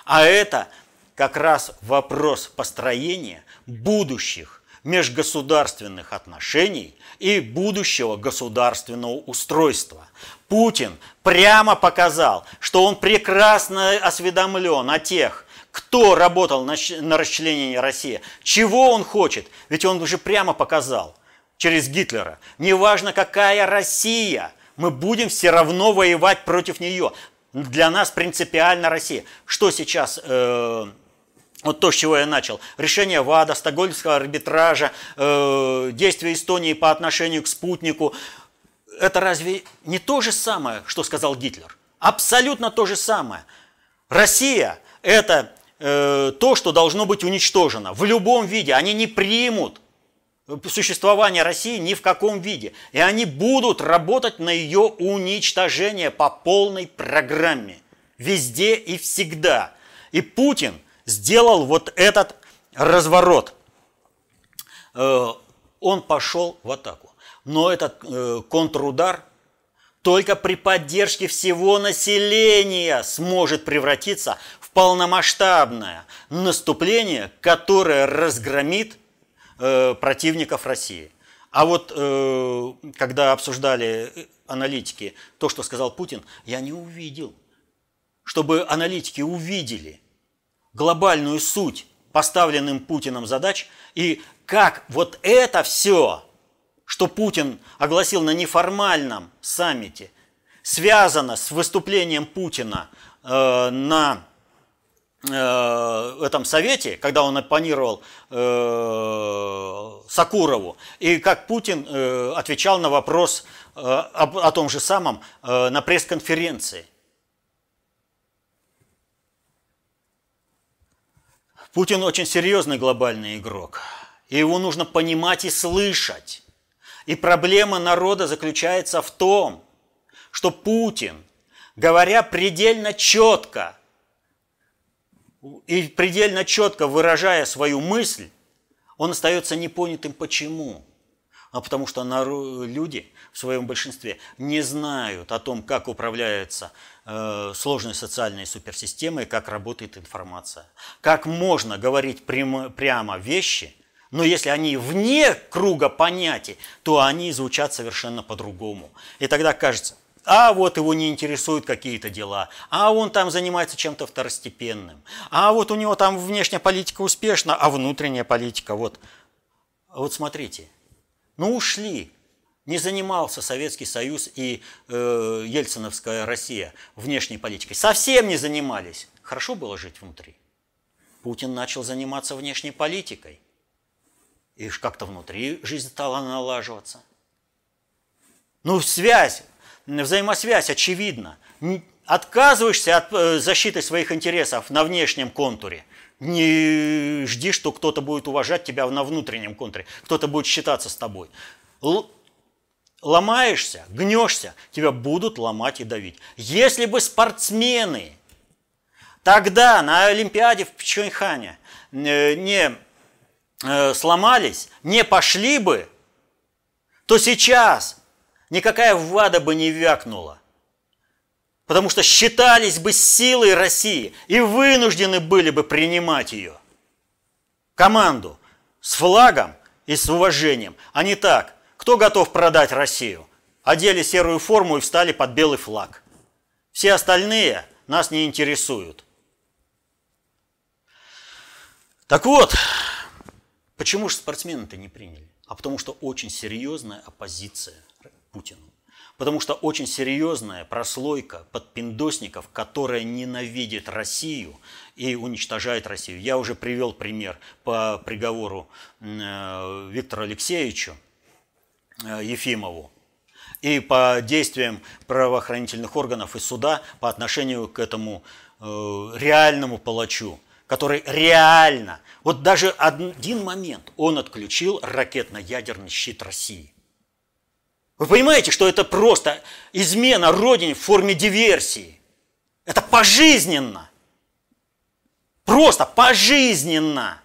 А это как раз вопрос построения будущих межгосударственных отношений и будущего государственного устройства. Путин прямо показал, что он прекрасно осведомлен о тех, кто работал на, на расчленение России? Чего он хочет? Ведь он уже прямо показал через Гитлера. Неважно, какая Россия, мы будем все равно воевать против нее. Для нас принципиально Россия. Что сейчас, э, вот то, с чего я начал. Решение ВАДА, Стокгольмского арбитража, э, действия Эстонии по отношению к спутнику. Это разве не то же самое, что сказал Гитлер? Абсолютно то же самое. Россия – это то, что должно быть уничтожено в любом виде. Они не примут существования России ни в каком виде. И они будут работать на ее уничтожение по полной программе. Везде и всегда. И Путин сделал вот этот разворот. Он пошел в атаку. Но этот контрудар только при поддержке всего населения сможет превратиться в полномасштабное наступление, которое разгромит противников России. А вот э, когда обсуждали аналитики то, что сказал Путин, я не увидел, чтобы аналитики увидели глобальную суть поставленным Путиным задач и как вот это все, что Путин огласил на неформальном саммите, связано с выступлением Путина э, на этом совете, когда он оппонировал э, Сокурову, и как Путин э, отвечал на вопрос э, об, о том же самом э, на пресс-конференции. Путин очень серьезный глобальный игрок, и его нужно понимать и слышать. И проблема народа заключается в том, что Путин, говоря предельно четко, и предельно четко выражая свою мысль, он остается непонятым. Почему? А потому что люди в своем большинстве не знают о том, как управляется сложной социальной суперсистемой, как работает информация. Как можно говорить прямо, прямо вещи, но если они вне круга понятий, то они звучат совершенно по-другому. И тогда кажется, а вот его не интересуют какие-то дела, а он там занимается чем-то второстепенным, а вот у него там внешняя политика успешна, а внутренняя политика вот. Вот смотрите, ну ушли, не занимался Советский Союз и э, Ельциновская Россия внешней политикой, совсем не занимались, хорошо было жить внутри. Путин начал заниматься внешней политикой, и как-то внутри жизнь стала налаживаться. Ну связь. Взаимосвязь очевидна. Отказываешься от защиты своих интересов на внешнем контуре. Не жди, что кто-то будет уважать тебя на внутреннем контуре, кто-то будет считаться с тобой. Ломаешься, гнешься, тебя будут ломать и давить. Если бы спортсмены тогда на Олимпиаде в Пхенчхане не сломались, не пошли бы, то сейчас... никакая ВАДА бы не вякнула, потому что считались бы силой России и вынуждены были бы принимать ее. Команду с флагом и с уважением, а не так. Кто готов продать Россию? Одели серую форму и встали под белый флаг. Все остальные нас не интересуют. Так вот, почему же спортсмены-то не приняли? А потому что очень серьезная оппозиция Путину. Потому что очень серьезная прослойка подпиндосников, которая ненавидит Россию и уничтожает Россию. Я уже привел пример по приговору Виктору Алексеевичу Ефимову и по действиям правоохранительных органов и суда по отношению к этому реальному палачу, который реально, вот даже один момент, он отключил ракетно-ядерный щит России. Вы понимаете, что это просто измена Родине в форме диверсии? Это пожизненно. Просто пожизненно.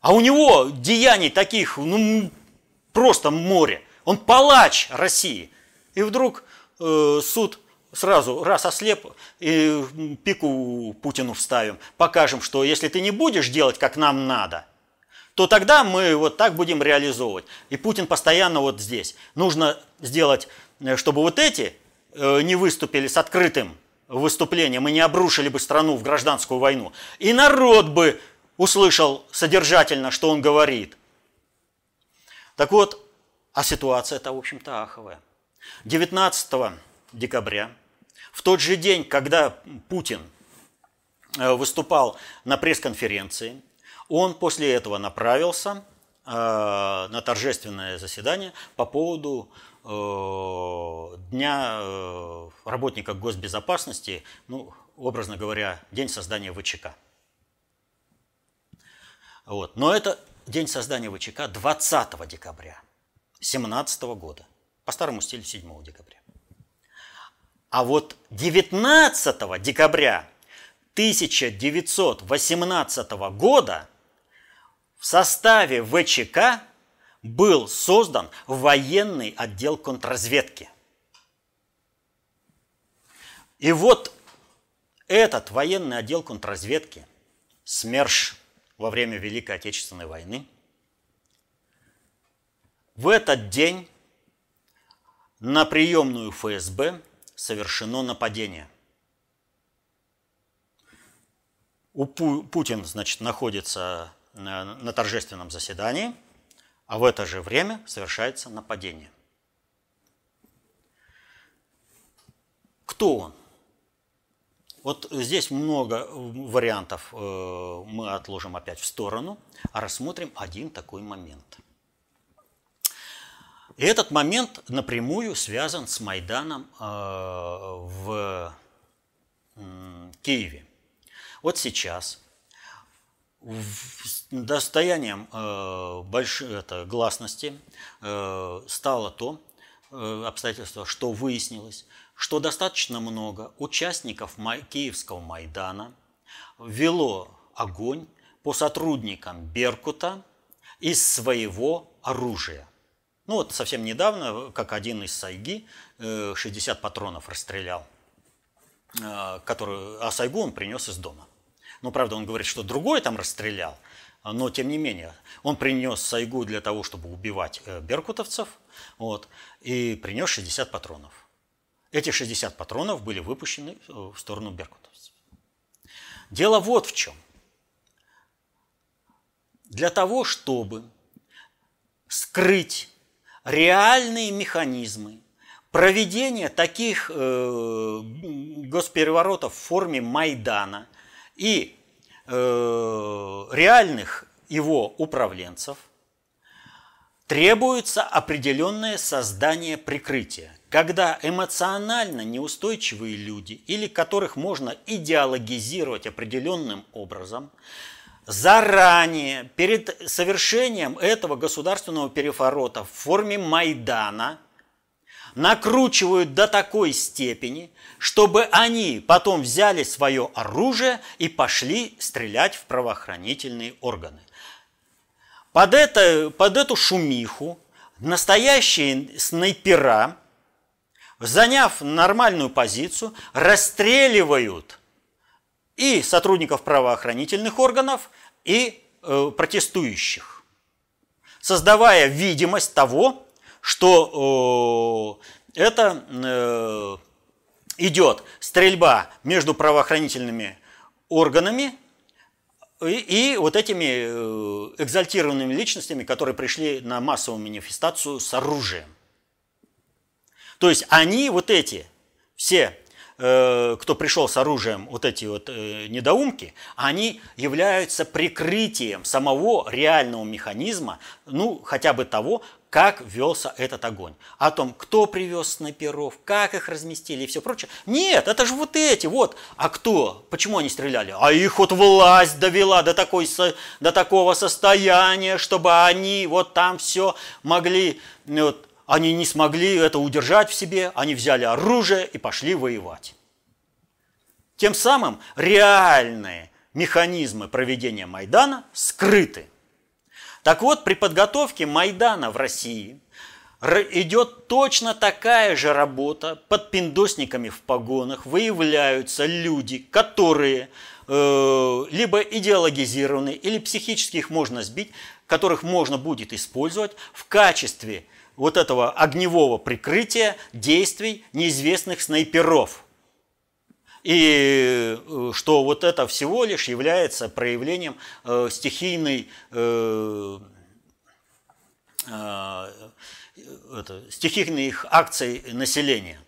А у него деяний таких, ну, просто море. Он палач России. И вдруг э, суд сразу раз ослеп, и пику Путину вставим. Покажем, что если ты не будешь делать, как нам надо, то тогда мы вот так будем реализовывать. И Путин постоянно вот здесь. Нужно сделать, чтобы вот эти не выступили с открытым выступлением и не обрушили бы страну в гражданскую войну. И народ бы услышал содержательно, что он говорит. Так вот, а ситуация-то, в общем-то, аховая. девятнадцатого декабря, в тот же день, когда Путин выступал на пресс-конференции, он после этого направился э, на торжественное заседание по поводу э, Дня э, работника госбезопасности, ну, образно говоря, День создания ВЧК. Вот. Но это день создания вэ че ка двадцатого декабря семнадцатого года, по старому стилю седьмого декабря. А вот девятнадцатого декабря тысяча девятьсот восемнадцатого года в составе вэ че ка был создан военный отдел контрразведки. И вот этот военный отдел контрразведки, СМЕРШ во время Великой Отечественной войны, в этот день на приемную эф эс бэ совершено нападение. У Пу- Путин, значит, находится на, на торжественном заседании, а в это же время совершается нападение. Кто он? Вот здесь много вариантов, мы отложим опять в сторону, а рассмотрим один такой момент. И этот момент напрямую связан с Майданом в Киеве. Вот сейчас достоянием большой гласности стало то обстоятельство, что выяснилось, что достаточно много участников Киевского Майдана вело огонь по сотрудникам Беркута из своего оружия. Ну вот совсем недавно, как один из Сайги, шестьдесят патронов расстрелял, который, а Сайгу он принес из дома. Ну, правда, он говорит, что другой там расстрелял, но тем не менее. Он принес Сайгу для того, чтобы убивать беркутовцев, вот, и принес шестьдесят патронов. Эти шестьдесят патронов были выпущены в сторону беркутовцев. Дело вот в чем. Для того, чтобы скрыть реальные механизмы проведения таких э, госпереворотов в форме Майдана и э, реальных его управленцев, требуется определенное создание прикрытия, когда эмоционально неустойчивые люди, или которых можно идеологизировать определенным образом, заранее, перед совершением этого государственного переворота в форме Майдана, накручивают до такой степени, чтобы они потом взяли свое оружие и пошли стрелять в правоохранительные органы. Под, это, под эту шумиху настоящие снайпера, заняв нормальную позицию, расстреливают и сотрудников правоохранительных органов, и э, протестующих, создавая видимость того, что э, это э, идет стрельба между правоохранительными органами и, и вот этими э, экзальтированными личностями, которые пришли на массовую манифестацию с оружием. То есть они, вот эти все, кто пришел с оружием, вот эти вот недоумки, они являются прикрытием самого реального механизма, ну, хотя бы того, как велся этот огонь. О том, кто привез снайперов, как их разместили и все прочее. Нет, это же вот эти вот. А кто? Почему они стреляли? А их вот власть довела до, такой, до такого состояния, чтобы они вот там все могли... Вот, они не смогли это удержать в себе, они взяли оружие и пошли воевать. Тем самым реальные механизмы проведения Майдана скрыты. Так вот, при подготовке Майдана в России идет точно такая же работа. Под пиндосниками в погонах выявляются люди, которые э, либо идеологизированы, или психически их можно сбить, которых можно будет использовать в качестве вот этого огневого прикрытия действий неизвестных снайперов. И что вот это всего лишь является проявлением э, стихийной, э, э, это, стихийных акций населения.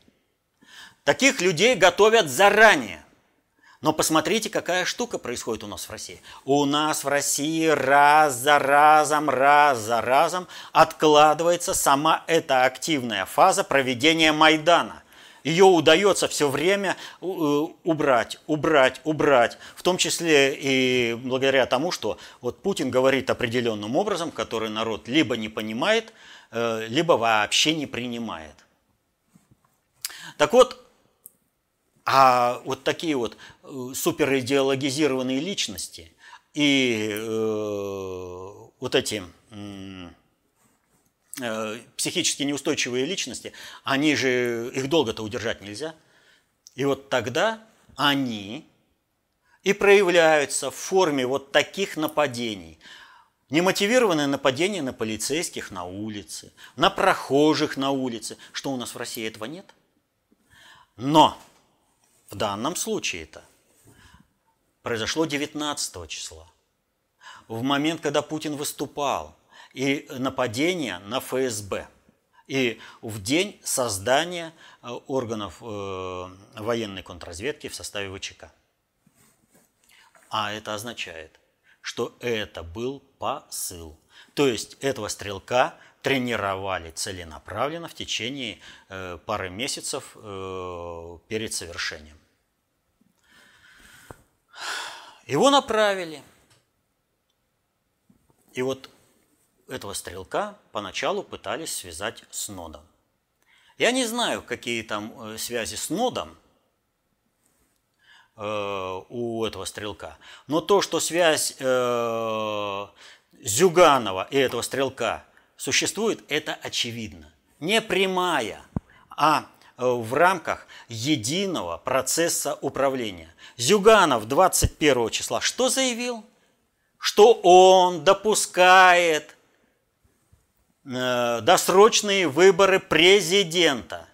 Таких людей готовят заранее. Но посмотрите, какая штука происходит у нас в России. У нас в России раз за разом, раз за разом откладывается сама эта активная фаза проведения Майдана. ее удается все время убрать, убрать, убрать. В том числе и благодаря тому, что вот Путин говорит определенным образом, который народ либо не понимает, либо вообще не принимает. Так вот, а вот такие вот суперидеологизированные личности и э, вот эти э, психически неустойчивые личности, они же, их долго-то удержать нельзя. И вот тогда они и проявляются в форме вот таких нападений. Немотивированное нападение на полицейских на улице, на прохожих на улице. Что у нас в России этого нет? Но в данном случае-то произошло девятнадцатого числа, в момент, когда Путин выступал, и нападение на ФСБ, и в день создания органов э, военной контрразведки в составе вэ че ка. А это означает, что это был посыл. То есть этого стрелка тренировали целенаправленно в течение э, пары месяцев э, перед совершением. Его направили. И вот этого стрелка поначалу пытались связать с нодом. Я не знаю, какие там связи с нодом э, у этого стрелка, но то, что связь э, Зюганова и этого стрелка существует, это очевидно. Не прямая, а в рамках единого процесса управления. Зюганов двадцать первого числа что заявил? Что он допускает э, досрочные выборы президента.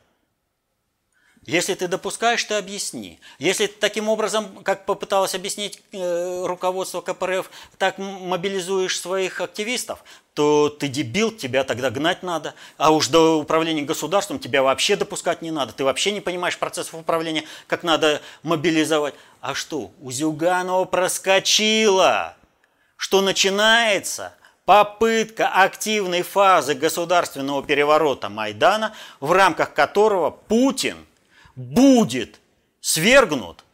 Если ты допускаешь, ты объясни. Если ты таким образом, как попыталось объяснить э, руководство ка пэ эр эф, так мобилизуешь своих активистов, то ты дебил, тебя тогда гнать надо. А уж до управления государством тебя вообще допускать не надо. Ты вообще не понимаешь процессов управления, как надо мобилизовать. А что, у Зюганова проскочило, что начинается попытка активной фазы государственного переворота Майдана, в рамках которого Путин будет свергнут,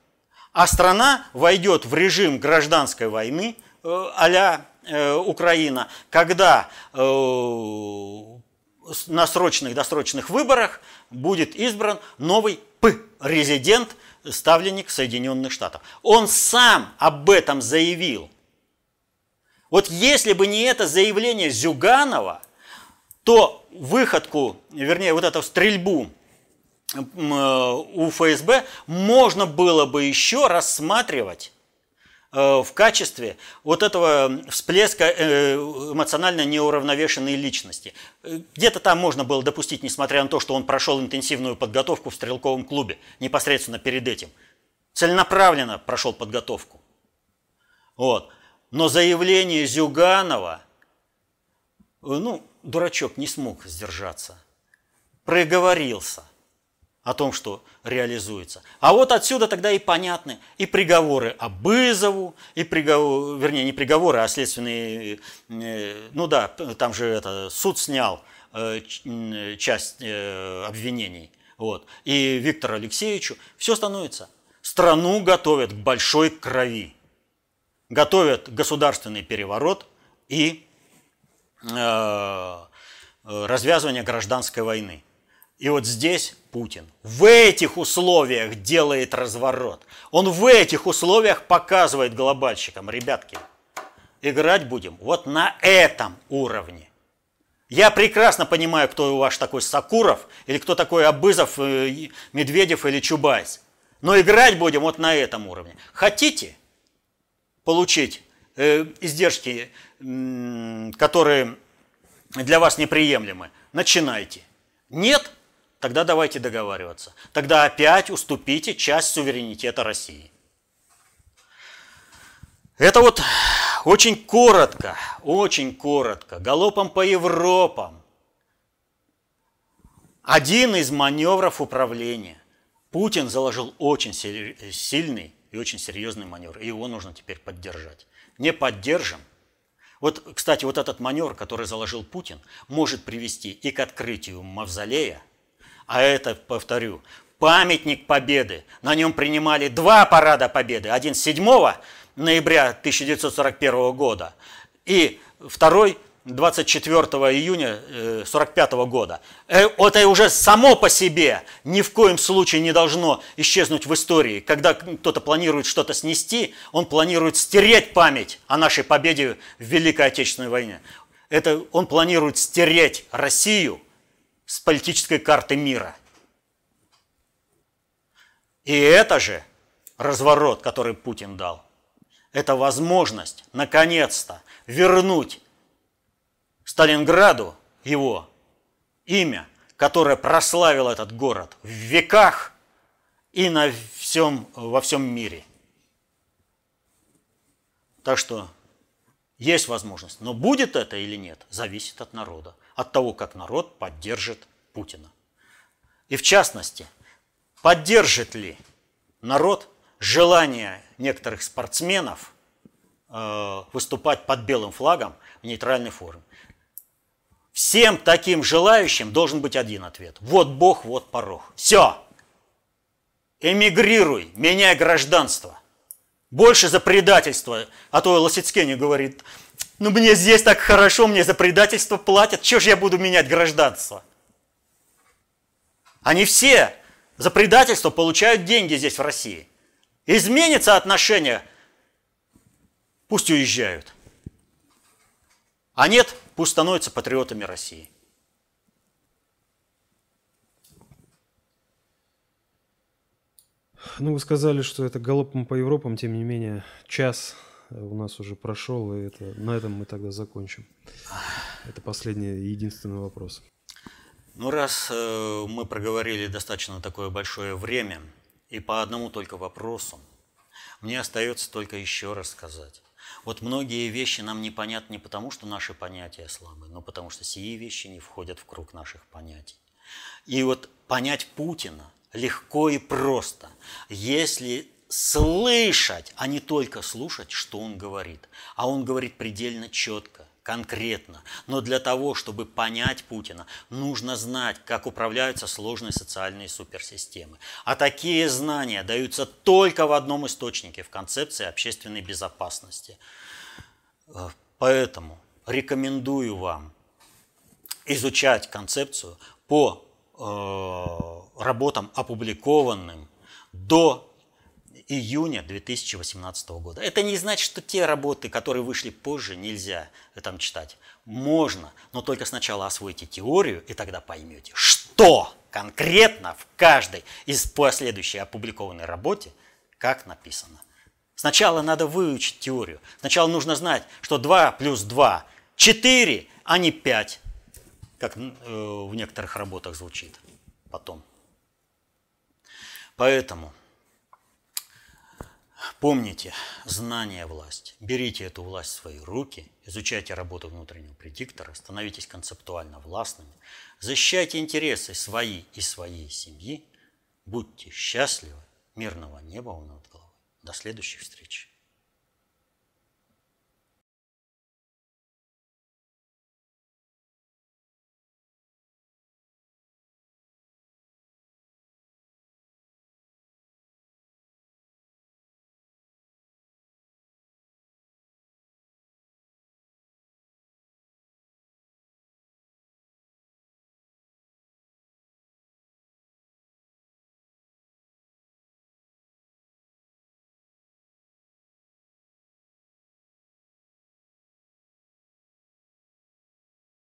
а страна войдет в режим гражданской войны а-ля Украина, когда на срочных, досрочных выборах будет избран новый президент, ставленник Соединенных Штатов. Он сам об этом заявил. Вот если бы не это заявление Зюганова, то выходку, вернее, вот эту стрельбу у эф эс бэ можно было бы еще рассматривать в качестве вот этого всплеска эмоционально неуравновешенной личности. Где-то там можно было допустить, несмотря на то, что он прошел интенсивную подготовку в стрелковом клубе непосредственно перед этим. Целенаправленно прошел подготовку. Вот. Но заявление Зюганова, ну, дурачок не смог сдержаться, проговорился о том, что реализуется. А вот отсюда тогда и понятны и приговоры Абызову, и приговор, вернее, не приговоры, а следственные, ну да, там же это, суд снял часть обвинений. Вот. И Виктору Алексеевичу все становится. Страну готовят к большой крови. Готовят государственный переворот и э, развязывание гражданской войны. И вот здесь Путин в этих условиях делает разворот. Он в этих условиях показывает глобальщикам: ребятки, играть будем вот на этом уровне. Я прекрасно понимаю, кто ваш такой Сокуров, или кто такой Абызов, Медведев или Чубайс. Но играть будем вот на этом уровне. Хотите получить э, издержки, э, которые для вас неприемлемы, начинайте. Нет? Тогда давайте договариваться. Тогда опять уступите часть суверенитета России. Это вот очень коротко, очень коротко, галопом по Европам. Один из маневров управления. Путин заложил очень сильный и очень серьезный маневр, и его нужно теперь поддержать. Не поддержим. Вот, кстати, вот этот маневр, который заложил Путин, может привести и к открытию мавзолея, а это, повторю, памятник Победы. На нем принимали два парада Победы. Один седьмого ноября тысяча девятьсот сорок первого года и второй двадцать четвёртого июня тысяча девятьсот сорок пятого года. Это уже само по себе ни в коем случае не должно исчезнуть в истории. Когда кто-то планирует что-то снести, он планирует стереть память о нашей победе в Великой Отечественной войне. Это он планирует стереть Россию с политической карты мира. И это же разворот, который Путин дал. Это возможность наконец-то вернуть Сталинграду его имя, которое прославило этот город в веках и на всем, во всем мире. Так что есть возможность. Но будет это или нет, зависит от народа. От того, как народ поддержит Путина. И в частности, поддержит ли народ желание некоторых спортсменов э, выступать под белым флагом в нейтральной форме. Всем таким желающим должен быть один ответ. Вот Бог, вот порог. Все. Эмигрируй, меняй гражданство. Больше за предательство. А то Лосицкене говорит, ну мне здесь так хорошо, мне за предательство платят. Чего же я буду менять гражданство? Они все за предательство получают деньги здесь в России. Изменится отношение, пусть уезжают. А нет, пусть становятся патриотами России. Ну, вы сказали, что это галопом по Европам, тем не менее, час у нас уже прошел, и это, на этом мы тогда закончим. Это последний и единственный вопрос. Ну, раз э, мы проговорили достаточно такое большое время, и по одному только вопросу, мне остается только еще раз сказать. Вот многие вещи нам непонятны не потому, что наши понятия слабые, но потому что сии вещи не входят в круг наших понятий. И вот понять Путина легко и просто, если слышать, а не только слушать, что он говорит. А он говорит предельно четко, конкретно. Но для того, чтобы понять Путина, нужно знать, как управляются сложные социальные суперсистемы. А такие знания даются только в одном источнике, в концепции общественной безопасности. Поэтому рекомендую вам изучать концепцию по работам, опубликованным до июня две тысячи восемнадцатого года. Это не значит, что те работы, которые вышли позже, нельзя там читать. Можно, но только сначала освоите теорию, и тогда поймете, что конкретно в каждой из последующей опубликованной работе, как написано. Сначала надо выучить теорию. Сначала нужно знать, что два плюс два – четыре, а не пять. Как в некоторых работах звучит потом. Поэтому помните, знание – власть. Берите эту власть в свои руки, изучайте работу внутреннего предиктора, становитесь концептуально властными, защищайте интересы свои и своей семьи, будьте счастливы, мирного неба вам над головой. До следующих встреч.